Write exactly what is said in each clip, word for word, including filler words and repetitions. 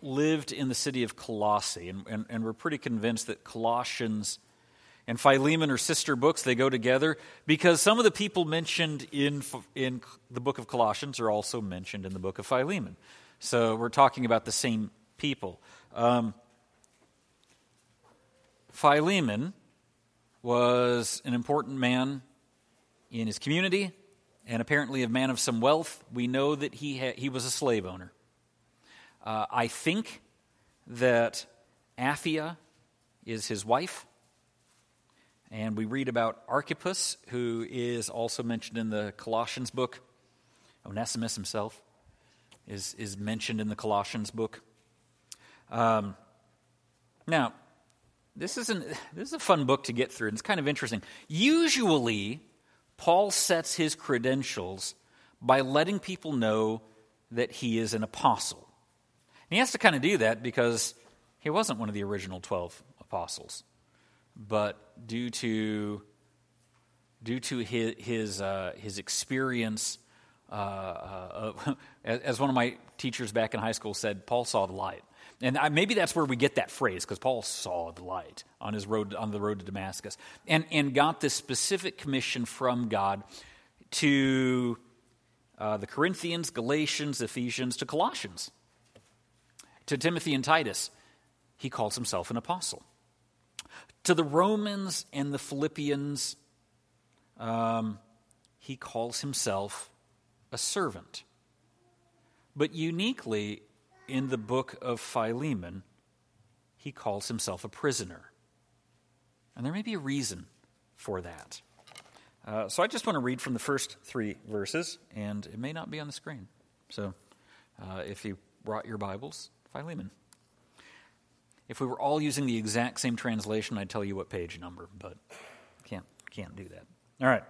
lived in the city of Colossae, and, and, and we're pretty convinced that Colossians and Philemon are sister books. They go together because some of the people mentioned in, in the book of Colossians are also mentioned in the book of Philemon. So we're talking about the same people. Um, Philemon was an important man in his community and apparently a man of some wealth. We know that he ha- he was a slave owner. Uh, I think that Apphia is his wife. And we read about Archippus, who is also mentioned in the Colossians book. Onesimus himself is, is mentioned in the Colossians book. Um, now, this is, an, this is a fun book to get through, and it's kind of interesting. Usually, Paul sets his credentials by letting people know that he is an apostle. And he has to kind of do that because he wasn't one of the original twelve apostles. But due to due to his his, uh, his experience, uh, uh, as one of my teachers back in high school said, Paul saw the light. And I, maybe that's where we get that phrase, because Paul saw the light on his road on the road to Damascus, and and got this specific commission from God to uh, the Corinthians, Galatians, Ephesians, to Colossians. To Timothy and Titus, he calls himself an apostle. To the Romans and the Philippians, um, he calls himself a servant. But uniquely, in the book of Philemon, he calls himself a prisoner. And there may be a reason for that. Uh, so I just want to read from the first three verses, and it may not be on the screen. So uh, if you brought your Bibles, Philemon. If we were all using the exact same translation, I'd tell you what page number, but can't can't do that. All right,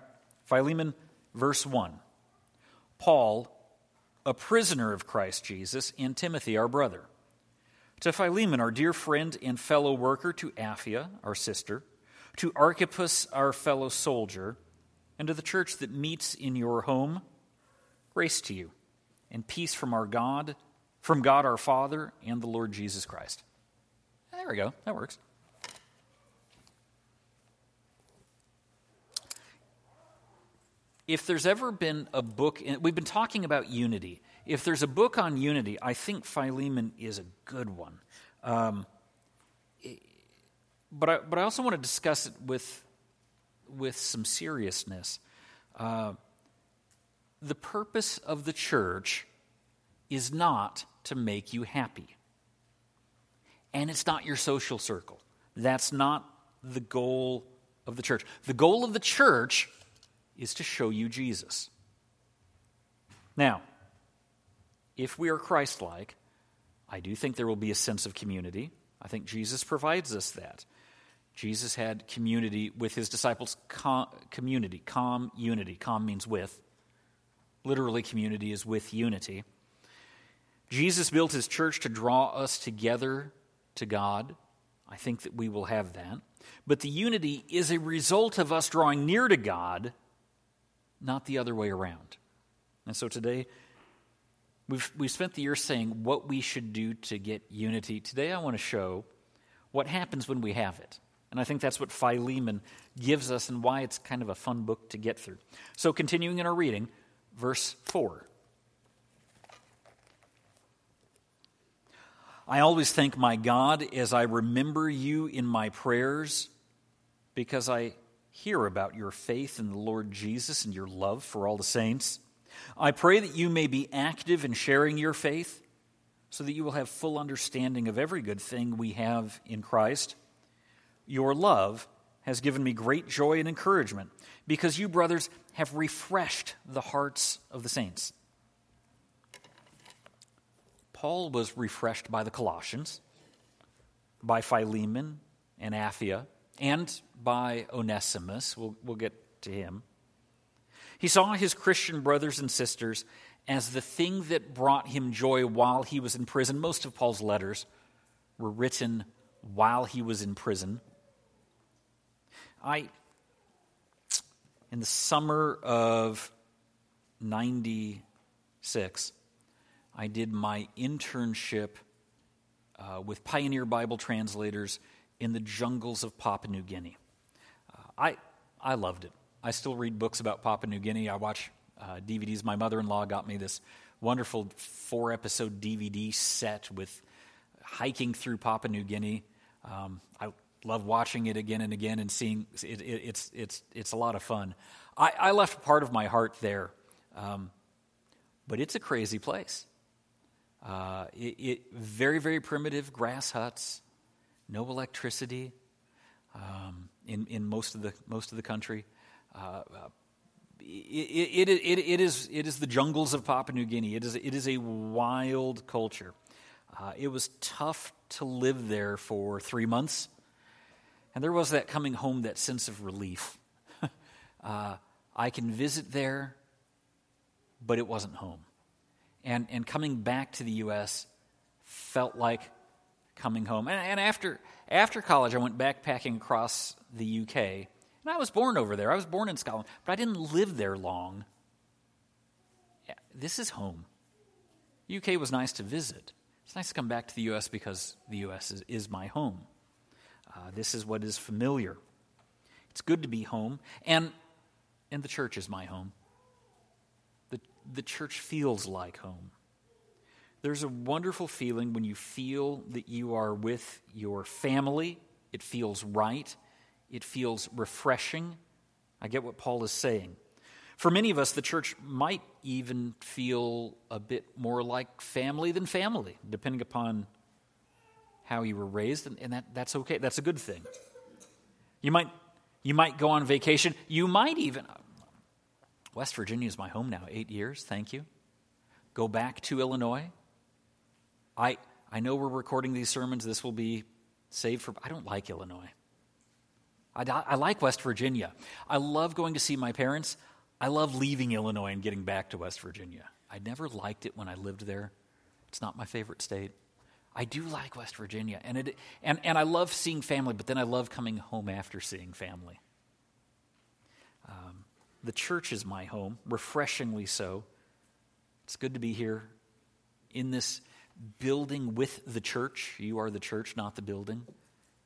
Philemon, verse one. Paul, a prisoner of Christ Jesus, and Timothy, our brother. To Philemon, our dear friend and fellow worker, to Apphia, our sister, to Archippus, our fellow soldier, and to the church that meets in your home, grace to you, and peace from our God From God our Father and the Lord Jesus Christ. There we go. That works. If there's ever been a book, we've been talking about unity. If there's a book on unity, I think Philemon is a good one. Um, but I, but I also want to discuss it with with some seriousness. Uh, the purpose of the church is not to make you happy. And it's not your social circle. That's not the goal of the church. The goal of the church is to show you Jesus. Now, if we are Christ-like, I do think there will be a sense of community. I think Jesus provides us that. Jesus had community with his disciples. Com- community, calm, unity. Calm means with. Literally, community is with unity. Jesus built his church to draw us together to God. I think that we will have that. But the unity is a result of us drawing near to God, not the other way around. And so today, we've, we've spent the year saying what we should do to get unity. Today I want to show what happens when we have it. And I think that's what Philemon gives us and why it's kind of a fun book to get through. So continuing in our reading, verse four. I always thank my God as I remember you in my prayers because I hear about your faith in the Lord Jesus and your love for all the saints. I pray that you may be active in sharing your faith so that you will have full understanding of every good thing we have in Christ. Your love has given me great joy and encouragement because you, brothers, have refreshed the hearts of the saints. Paul was refreshed by the Colossians, by Philemon and Apphia, and by Onesimus. We'll, we'll get to him. He saw his Christian brothers and sisters as the thing that brought him joy while he was in prison. Most of Paul's letters were written while he was in prison. I, in the summer of ninety-six, I did my internship uh, with Pioneer Bible Translators in the jungles of Papua New Guinea. Uh, I I loved it. I still read books about Papua New Guinea. I watch uh, D V Ds. My mother-in-law got me this wonderful four-episode D V D set with hiking through Papua New Guinea. Um, I love watching it again and again and seeing it. it it's it's it's a lot of fun. I, I left part of my heart there, um, but it's a crazy place. Uh, it, it very very primitive grass huts. No electricity um, in in most of the most of the country. Uh, it, it it it is it is the jungles of Papua New Guinea. It is it is a wild culture. Uh, it was tough to live there for three months, and there was that coming home, that sense of relief. uh, I can visit there, but it wasn't home, and and coming back to the U S felt like coming home. And, and after after college, I went backpacking across the U K. And I was born over there. I was born in Scotland, but I didn't live there long. This is home. U K was nice to visit. It's nice to come back to the U S because the U S is, is my home. Uh, this is what is familiar. It's good to be home. And and the church is my home. The the church feels like home. There's a wonderful feeling when you feel that you are with your family. It feels right. It feels refreshing. I get what Paul is saying. For many of us, the church might even feel a bit more like family than family, depending upon how you were raised, and that, that's okay. That's a good thing. You might, you might go on vacation. You might even... West Virginia is my home now, eight years, thank you. Go back to Illinois. I I know we're recording these sermons. This will be saved for... I don't like Illinois. I, I like West Virginia. I love going to see my parents. I love leaving Illinois and getting back to West Virginia. I never liked it when I lived there. It's not my favorite state. I do like West Virginia. And, it, and, and I love seeing family, but then I love coming home after seeing family. Um, the church is my home, refreshingly so. It's good to be here in this... building with the church. You are the church, not the building.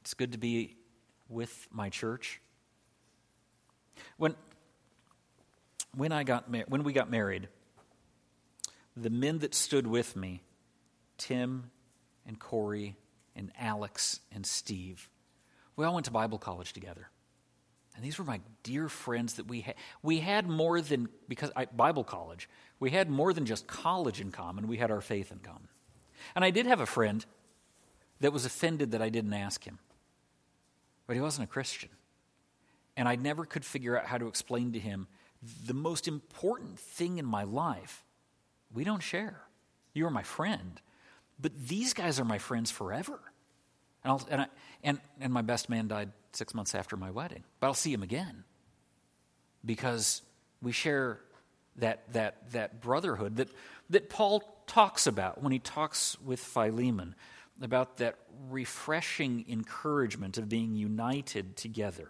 It's good to be with my church. When when I got mar- when we got married, the men that stood with me, Tim and Corey and Alex and Steve, we all went to Bible college together, and these were my dear friends that we had. We had more than because I, Bible college. We had more than just college in common. We had our faith in common. And I did have a friend that was offended that I didn't ask him, but he wasn't a Christian. And I never could figure out how to explain to him the most important thing in my life. We don't share. You are my friend, but these guys are my friends forever. And I'll, and, I, and and my best man died six months after my wedding, but I'll see him again because we share that that that brotherhood that that Paul talks about when he talks with Philemon, about that refreshing encouragement of being united together.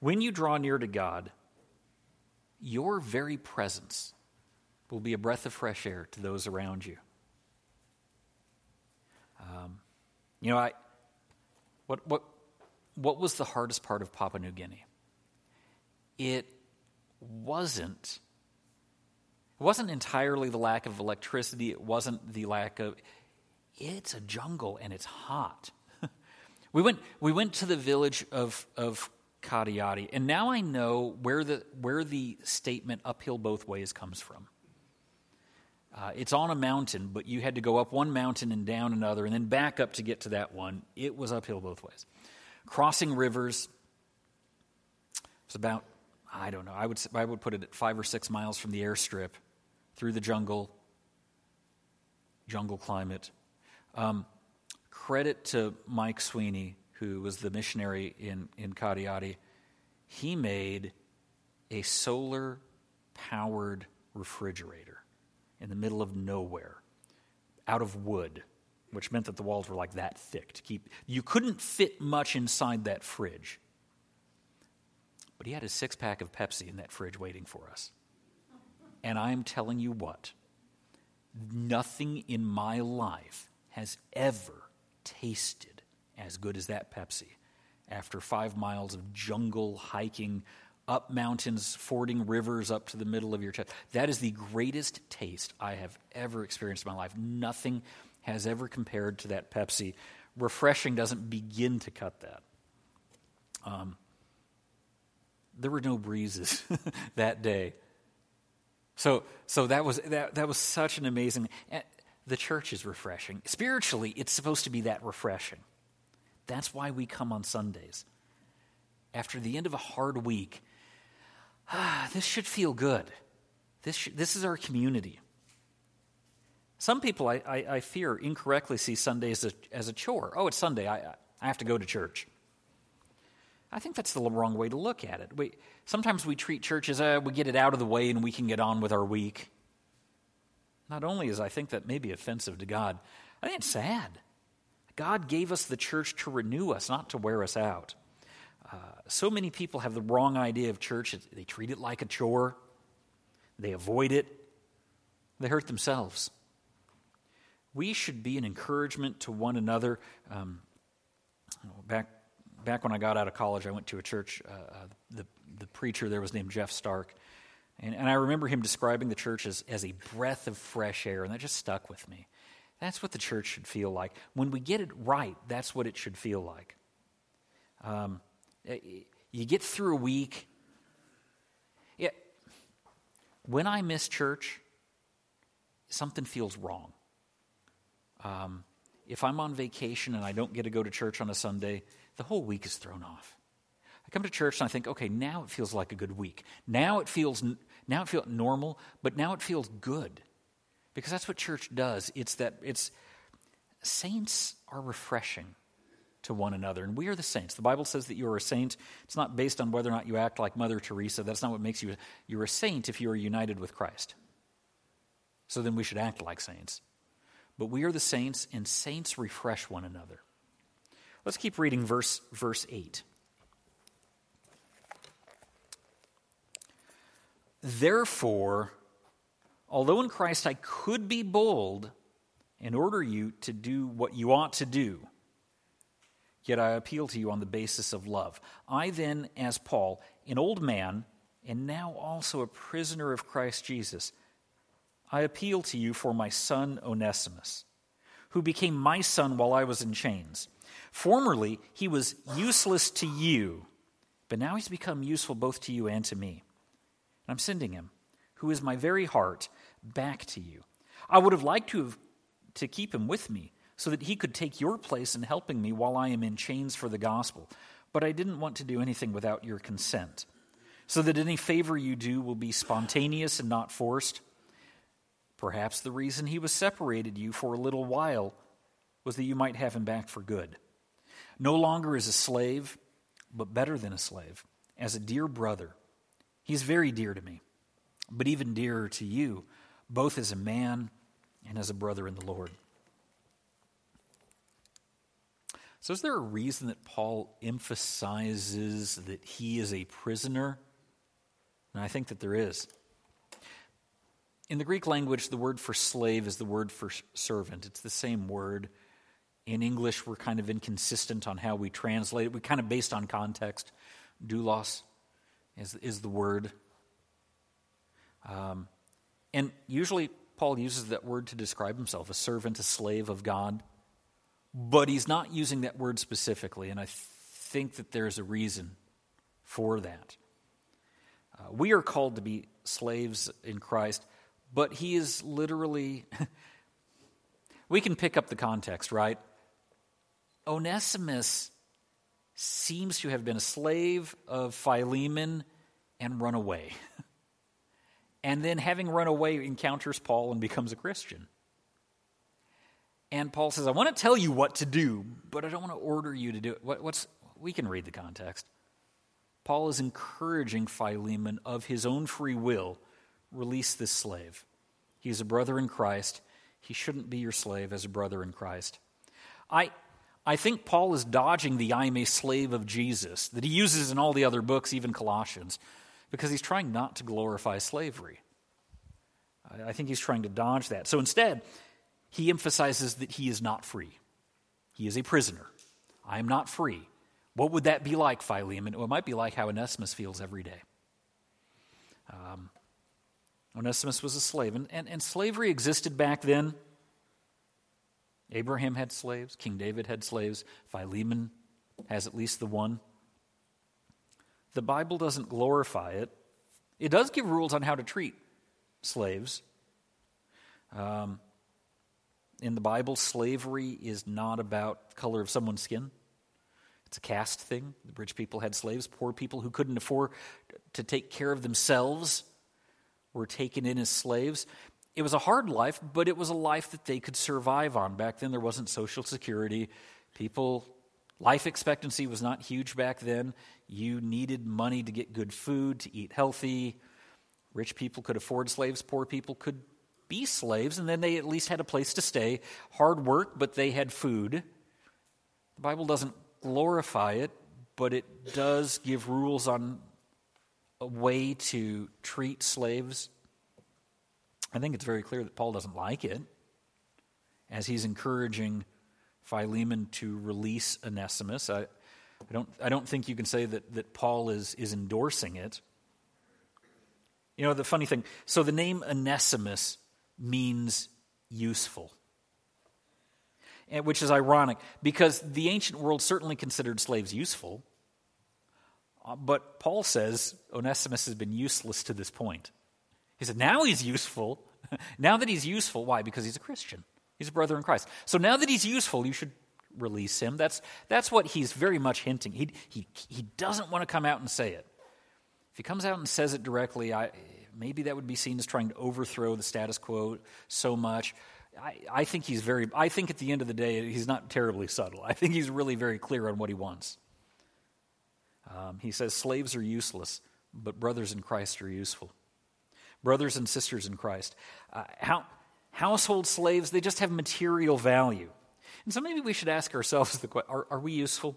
When you draw near to God, your very presence will be a breath of fresh air to those around you. Um, you know, I what what what was the hardest part of Papua New Guinea? It wasn't. It wasn't entirely the lack of electricity. It wasn't the lack of... It's a jungle and it's hot. we went we went to the village of, of Kadiati, and now I know where the where the statement uphill both ways comes from. Uh, it's on a mountain, but you had to go up one mountain and down another and then back up to get to that one. It was uphill both ways. Crossing rivers. It was about, I don't know, I would I would put it at five or six miles from the airstrip. Through the jungle, jungle climate. Um, credit to Mike Sweeney, who was the missionary in, in Kadiati. He made a solar-powered refrigerator in the middle of nowhere out of wood, which meant that the walls were like that thick to keep. You couldn't fit much inside that fridge. But he had a six-pack of Pepsi in that fridge waiting for us. And I'm telling you what, nothing in my life has ever tasted as good as that Pepsi after five miles of jungle hiking, up mountains, fording rivers up to the middle of your chest. That is the greatest taste I have ever experienced in my life. Nothing has ever compared to that Pepsi. Refreshing doesn't begin to cut that. Um. There were no breezes that day, so so that was that that was such an amazing. The church is refreshing spiritually. It's supposed to be that refreshing. That's why we come on Sundays. After the end of a hard week, ah, this should feel good. This should, this is our community. Some people I, I, I fear incorrectly see Sundays as a, as a chore. Oh, it's Sunday. I I have to go to church. I think that's the wrong way to look at it. We, sometimes we treat church as, uh, we get it out of the way and we can get on with our week. Not only is I think that maybe offensive to God, I think it's sad. God gave us the church to renew us, not to wear us out. Uh, so many people have the wrong idea of church. They treat it like a chore. They avoid it. They hurt themselves. We should be an encouragement to one another. Um, back Back when I got out of college, I went to a church. Uh, the the preacher there was named Jeff Stark, and, and I remember him describing the church as, as a breath of fresh air, and that just stuck with me. That's what the church should feel like. When we get it right, that's what it should feel like. Um, you get through a week. Yeah, when I miss church, something feels wrong. Um, if I'm on vacation and I don't get to go to church on a Sunday, the whole week is thrown off. I come to church and I think, okay, now it feels like a good week. Now it feels now it feels normal, but now it feels good, because that's what church does. It's that it's saints are refreshing to one another, and we are the saints. The Bible says that you are a saint. It's not based on whether or not you act like Mother Teresa. That's not what makes you. You're a saint if you are united with Christ. So then we should act like saints. But we are the saints, and saints refresh one another. Let's keep reading verse verse eight. Therefore, although in Christ I could be bold and order you to do what you ought to do, yet I appeal to you on the basis of love. I then, as Paul, an old man, and now also a prisoner of Christ Jesus, I appeal to you for my son Onesimus, who became my son while I was in chains. Formerly, he was useless to you, but now he's become useful both to you and to me. And I'm sending him, who is my very heart, back to you. I would have liked to have, to keep him with me so that he could take your place in helping me while I am in chains for the gospel, but I didn't want to do anything without your consent, so that any favor you do will be spontaneous and not forced. Perhaps the reason he was separated you for a little while was that you might have him back for good. No longer as a slave, but better than a slave, as a dear brother. He's very dear to me, but even dearer to you, both as a man and as a brother in the Lord. So is there a reason that Paul emphasizes that he is a prisoner? And I think that there is. In the Greek language, the word for slave is the word for servant. It's the same word. In English, we're kind of inconsistent on how we translate it. We're kind of based on context. Doulos is, is the word. Um, and usually Paul uses that word to describe himself, a servant, a slave of God. But he's not using that word specifically, and I think that there's a reason for that. Uh, we are called to be slaves in Christ. But he is literally, we can pick up the context, right? Onesimus seems to have been a slave of Philemon and run away. And then having run away, encounters Paul and becomes a Christian. And Paul says, I want to tell you what to do, but I don't want to order you to do it. What, what's, we can read the context. Paul is encouraging Philemon of his own free will, release this slave. He's a brother in Christ. He shouldn't be your slave as a brother in Christ. I I think Paul is dodging the I'm a slave of Jesus that he uses in all the other books, even Colossians, because he's trying not to glorify slavery. I, I think he's trying to dodge that. So instead, he emphasizes that he is not free. He is a prisoner. I am not free. What would that be like, Philemon? Well, it might be like how Onesimus feels every day. Um, Onesimus was a slave, and, and, and slavery existed back then. Abraham had slaves. King David had slaves. Philemon has at least the one. The Bible doesn't glorify it. It does give rules on how to treat slaves. Um, in the Bible, slavery is not about the color of someone's skin. It's a caste thing. The rich people had slaves. Poor people who couldn't afford to take care of themselves were taken in as slaves. It was a hard life, but it was a life that they could survive on. Back then, there wasn't Social Security. People, life expectancy was not huge back then. You needed money to get good food, to eat healthy. Rich people could afford slaves. Poor people could be slaves, and then they at least had a place to stay. Hard work, but they had food. The Bible doesn't glorify it, but it does give rules on a way to treat slaves. I think it's very clear that Paul doesn't like it as he's encouraging Philemon to release Onesimus. I, I don't I don't think you can say that, that Paul is, is endorsing it. You know, the funny thing, so the name Onesimus means useful, and, which is ironic because the ancient world certainly considered slaves useful, uh, but Paul says Onesimus has been useless to this point. He said, now he's useful. Now that he's useful, why? Because he's a Christian. He's a brother in Christ. So now that he's useful, you should release him. That's that's what he's very much hinting. He he he doesn't want to come out and say it. If he comes out and says it directly, I, maybe that would be seen as trying to overthrow the status quo so much. I, I think he's very. I think at the end of the day, he's not terribly subtle. I think he's really very clear on what he wants. Um, he says, slaves are useless, but brothers in Christ are useful. Brothers and sisters in Christ. Uh, how, household slaves, they just have material value. And so maybe we should ask ourselves the question, are, are we useful?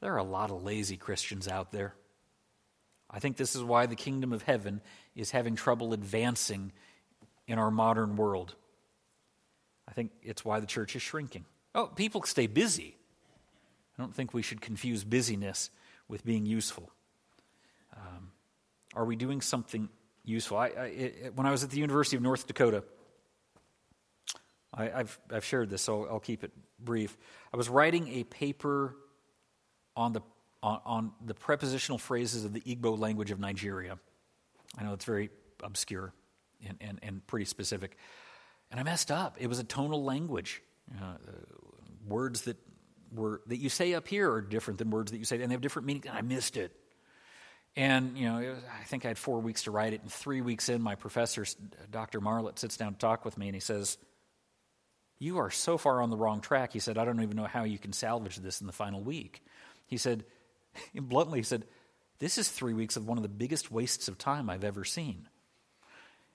There are a lot of lazy Christians out there. I think this is why the kingdom of heaven is having trouble advancing in our modern world. I think it's why the church is shrinking. Oh, people stay busy. I don't think we should confuse busyness with being useful. Um Are we doing something useful? I, I, it, when I was at the University of North Dakota, I, I've, I've shared this, so I'll keep it brief. I was writing a paper on the on, on the prepositional phrases of the Igbo language of Nigeria. I know it's very obscure and, and, and pretty specific. And I messed up. It was a tonal language. Uh, words that were that you say up here are different than words that you say, and they have different meanings. I missed it. And, you know, it was, I think I had four weeks to write it, and three weeks in, my professor, Doctor Marlott, sits down to talk with me, and he says, you are so far on the wrong track. He said, I don't even know how you can salvage this in the final week. He said, bluntly, he said, this is three weeks of one of the biggest wastes of time I've ever seen.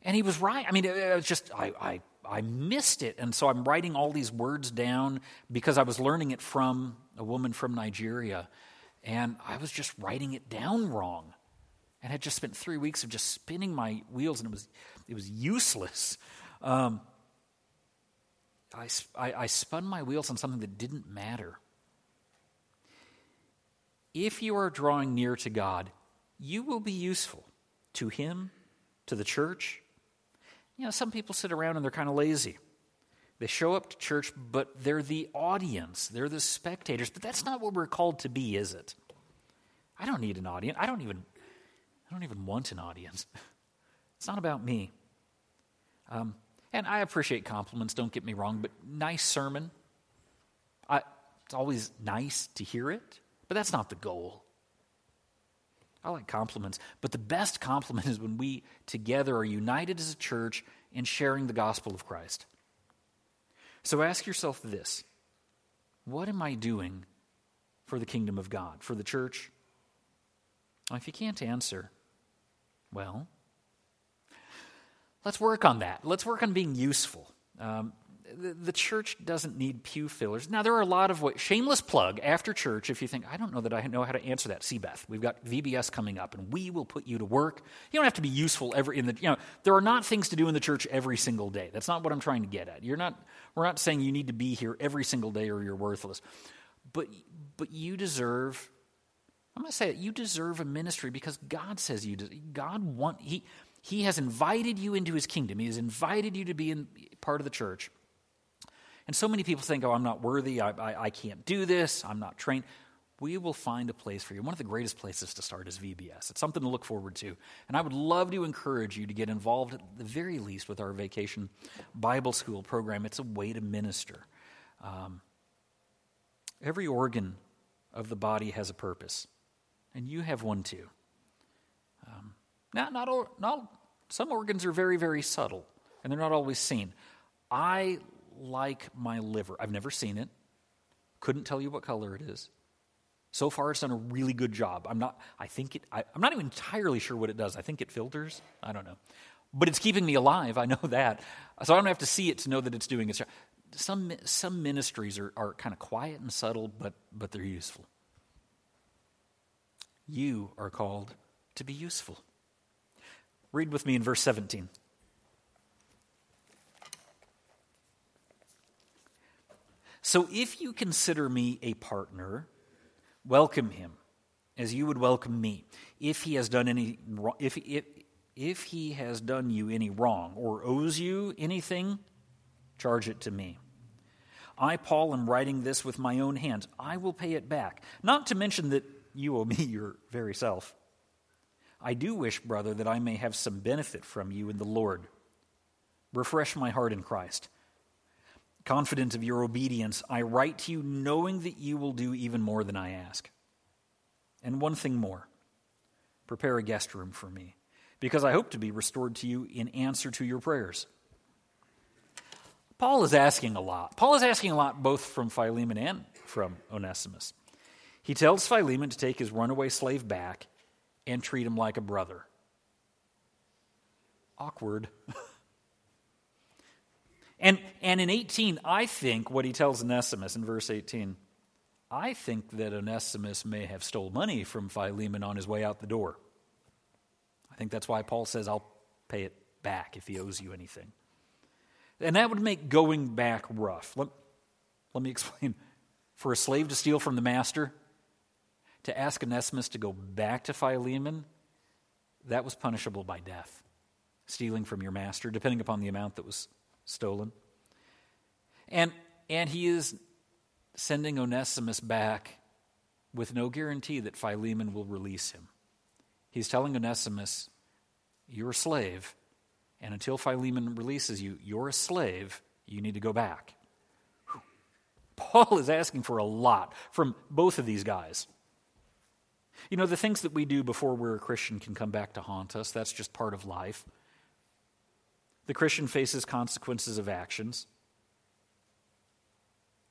And he was right. I mean, it, it was just, I, I, I missed it, and so I'm writing all these words down because I was learning it from a woman from Nigeria. And I was just writing it down wrong, and had just spent three weeks of just spinning my wheels, and it was it was useless. Um, I, I I spun my wheels on something that didn't matter. If you are drawing near to God, you will be useful to Him, to the church. You know, some people sit around and they're kind of lazy. They show up to church, but they're the audience. They're the spectators. But that's not what we're called to be, is it? I don't need an audience. I don't even I don't even want an audience. It's not about me. Um, and I appreciate compliments, don't get me wrong, but nice sermon. I, it's always nice to hear it, but that's not the goal. I like compliments, but the best compliment is when we together are united as a church in sharing the gospel of Christ. So ask yourself this. What am I doing for the kingdom of God, for the church? If you can't answer, well, let's work on that. Let's work on being useful. Um, the, the church doesn't need pew fillers. Now, there are a lot of ways. Shameless plug after church, if you think, I don't know that I know how to answer that, see Beth. We've got V B S coming up, and we will put you to work. You don't have to be useful every, in the, you know, there are not things to do in the church every single day. That's not what I'm trying to get at. You're not, we're not saying you need to be here every single day or you're worthless. But, but you deserve, I'm going to say it, you deserve a ministry because God says you deserve, God want, he, He has invited you into his kingdom. He has invited you to be in part of the church. And so many people think, oh, I'm not worthy. I, I, I can't do this. I'm not trained. We will find a place for you. One of the greatest places to start is V B S. It's something to look forward to. And I would love to encourage you to get involved at the very least with our Vacation Bible School program. It's a way to minister. Um, every organ of the body has a purpose. And you have one too. Um, Not, not, all, not some organs are very, very subtle, and they're not always seen. I like my liver. I've never seen it. Couldn't tell you what color it is. So far, it's done a really good job. I'm not. I think it. I, I'm not even entirely sure what it does. I think it filters. I don't know, but it's keeping me alive. I know that. So I don't have to see it to know that it's doing its job. Some some ministries are, are kind of quiet and subtle, but but they're useful. You are called to be useful. Read with me in verse seventeen. So if you consider me a partner, welcome him as you would welcome me. If he has done any if if if he has done you any wrong or owes you anything, charge it to me. I, Paul, am writing this with my own hands. I will pay it back. Not to mention that you owe me your very self. I do wish, brother, that I may have some benefit from you in the Lord. Refresh my heart in Christ. Confident of your obedience, I write to you knowing that you will do even more than I ask. And one thing more, prepare a guest room for me, because I hope to be restored to you in answer to your prayers. Paul is asking a lot. Paul is asking a lot both from Philemon and from Onesimus. He tells Philemon to take his runaway slave back and treat him like a brother. Awkward. and and in eighteen, I think what he tells Onesimus in verse eighteen, I think that Onesimus may have stole money from Philemon on his way out the door. I think that's why Paul says, I'll pay it back if he owes you anything. And that would make going back rough. Let, let me explain. For a slave to steal from the master, to ask Onesimus to go back to Philemon, that was punishable by death. Stealing from your master, depending upon the amount that was stolen. And and he is sending Onesimus back with no guarantee that Philemon will release him. He's telling Onesimus, you're a slave, and until Philemon releases you, you're a slave, you need to go back. Whew. Paul is asking for a lot from both of these guys. You know, the things that we do before we're a Christian can come back to haunt us. That's just part of life. The Christian faces consequences of actions.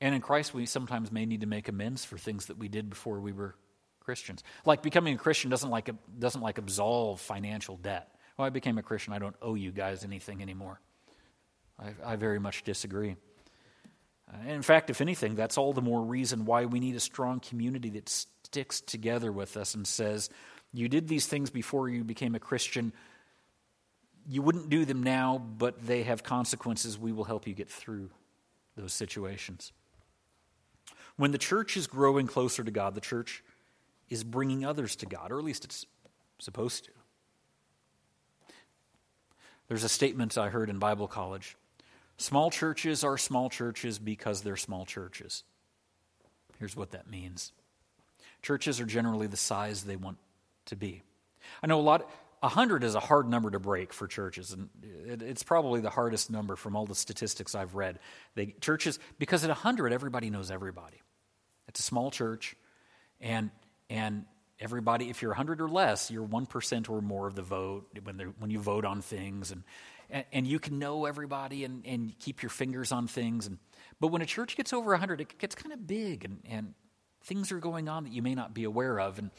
And in Christ, we sometimes may need to make amends for things that we did before we were Christians. Like becoming a Christian doesn't like doesn't like absolve financial debt. Well, I became a Christian. I don't owe you guys anything anymore. I, I very much disagree. And in fact, if anything, that's all the more reason why we need a strong community that sticks together with us and says, you did these things before you became a Christian. You wouldn't do them now, but they have consequences. We will help you get through those situations. When the church is growing closer to God, the church is bringing others to God, or at least it's supposed to. There's a statement I heard in Bible college. Small churches are small churches because they're small churches. Here's what that means. Churches are generally the size they want to be. I know a lot, one hundred is a hard number to break for churches, and it's probably the hardest number from all the statistics I've read. They, churches, because at one hundred, everybody knows everybody. It's a small church, and and everybody, if you're one hundred or less, you're one percent or more of the vote when, when you vote on things, and and, and you can know everybody and, and keep your fingers on things. And, but when a church gets over one hundred, it gets kind of big, and, and things are going on that you may not be aware of. And,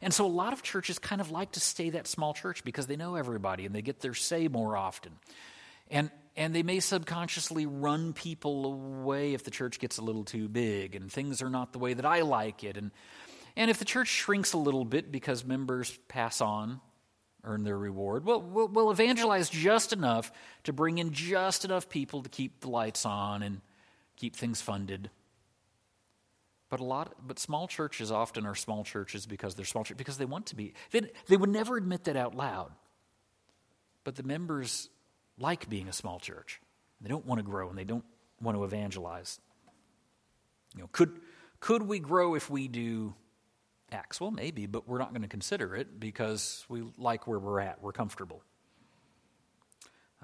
and so a lot of churches kind of like to stay that small church because they know everybody and they get their say more often. And and they may subconsciously run people away if the church gets a little too big and things are not the way that I like it. And and if the church shrinks a little bit because members pass on, earn their reward, well, we'll, we'll evangelize just enough to bring in just enough people to keep the lights on and keep things funded. But a lot, but small churches often are small churches because they're small churches, because they want to be. They, they would never admit that out loud. But the members like being a small church. They don't want to grow and they don't want to evangelize. You know, could could we grow if we do X? Well, maybe, but we're not going to consider it because we like where we're at. We're comfortable.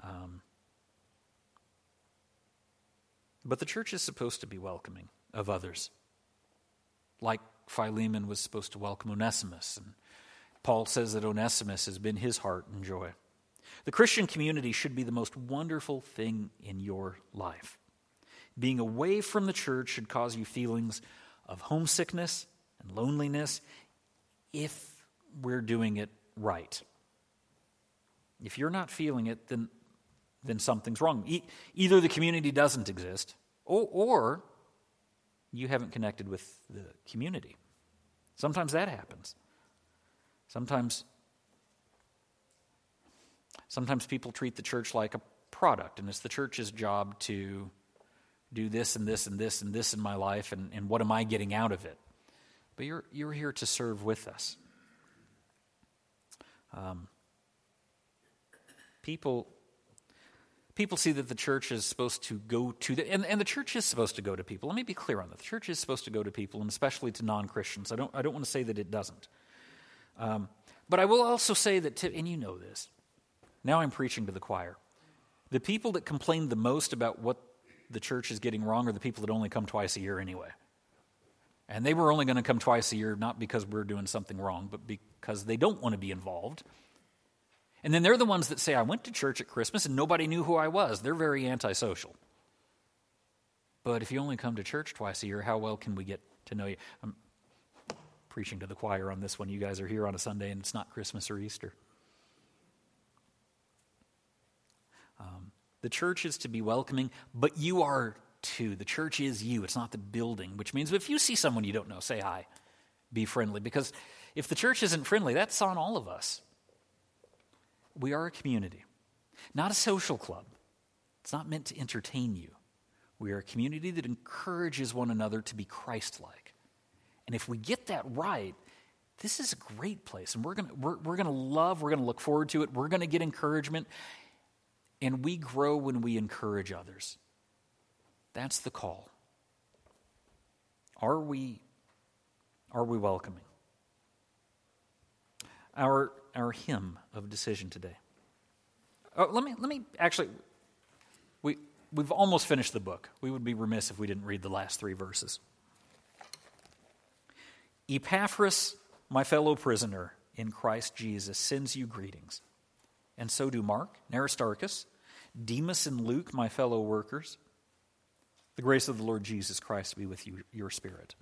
Um, but the church is supposed to be welcoming of others, like Philemon was supposed to welcome Onesimus. And Paul says that Onesimus has been his heart and joy. The Christian community should be the most wonderful thing in your life. Being away from the church should cause you feelings of homesickness and loneliness if we're doing it right. If you're not feeling it, then, then something's wrong. E- either the community doesn't exist, or, or you haven't connected with the community. Sometimes that happens. Sometimes... Sometimes people treat the church like a product, and it's the church's job to do this and this and this and this in my life, and, and what am I getting out of it? But you're you're here to serve with us. Um, people people see that the church is supposed to go to, the, and, and the church is supposed to go to people. Let me be clear on that. The church is supposed to go to people, and especially to non-Christians. I don't I don't want to say that it doesn't. Um, but I will also say that, to, and you know this, now I'm preaching to the choir. The people that complain the most about what the church is getting wrong are the people that only come twice a year anyway. And they were only going to come twice a year, not because we're doing something wrong, but because they don't want to be involved. And then they're the ones that say, I went to church at Christmas and nobody knew who I was. They're very antisocial. But if you only come to church twice a year, how well can we get to know you? I'm preaching to the choir on this one. You guys are here on a Sunday and it's not Christmas or Easter. Um, the church is to be welcoming, but you are too. The church is you. It's not the building, which means if you see someone you don't know, say hi. Be friendly, because if the church isn't friendly, that's on all of us. We are a community, not a social club. It's not meant to entertain you. We are a community that encourages one another to be Christ-like. And if we get that right, this is a great place, and we're gonna we're, we're gonna love, we're gonna look forward to it, we're gonna get encouragement. And we grow when we encourage others. That's the call. Are we, are we welcoming? Our our hymn of decision today. Oh, let me let me actually. We we've almost finished the book. We would be remiss if we didn't read the last three verses. Epaphras, my fellow prisoner in Christ Jesus, sends you greetings. And so do Mark, Aristarchus, Demas, and Luke, my fellow workers. The grace of the Lord Jesus Christ be with you, your spirit.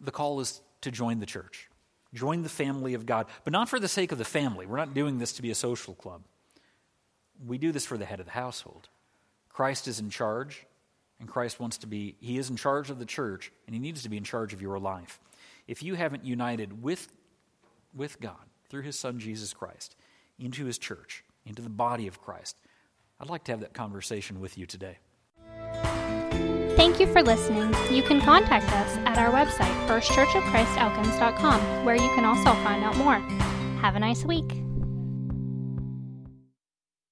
The call is to join the church. Join the family of God, but not for the sake of the family. We're not doing this to be a social club. We do this for the head of the household. Christ is in charge, and Christ wants to be, he is in charge of the church, and he needs to be in charge of your life. If you haven't united with, with God, through his son Jesus Christ, into his church, into the body of Christ, I'd like to have that conversation with you today. Thank you for listening. You can contact us at our website, first church of christ elkins dot com, where you can also find out more. Have a nice week.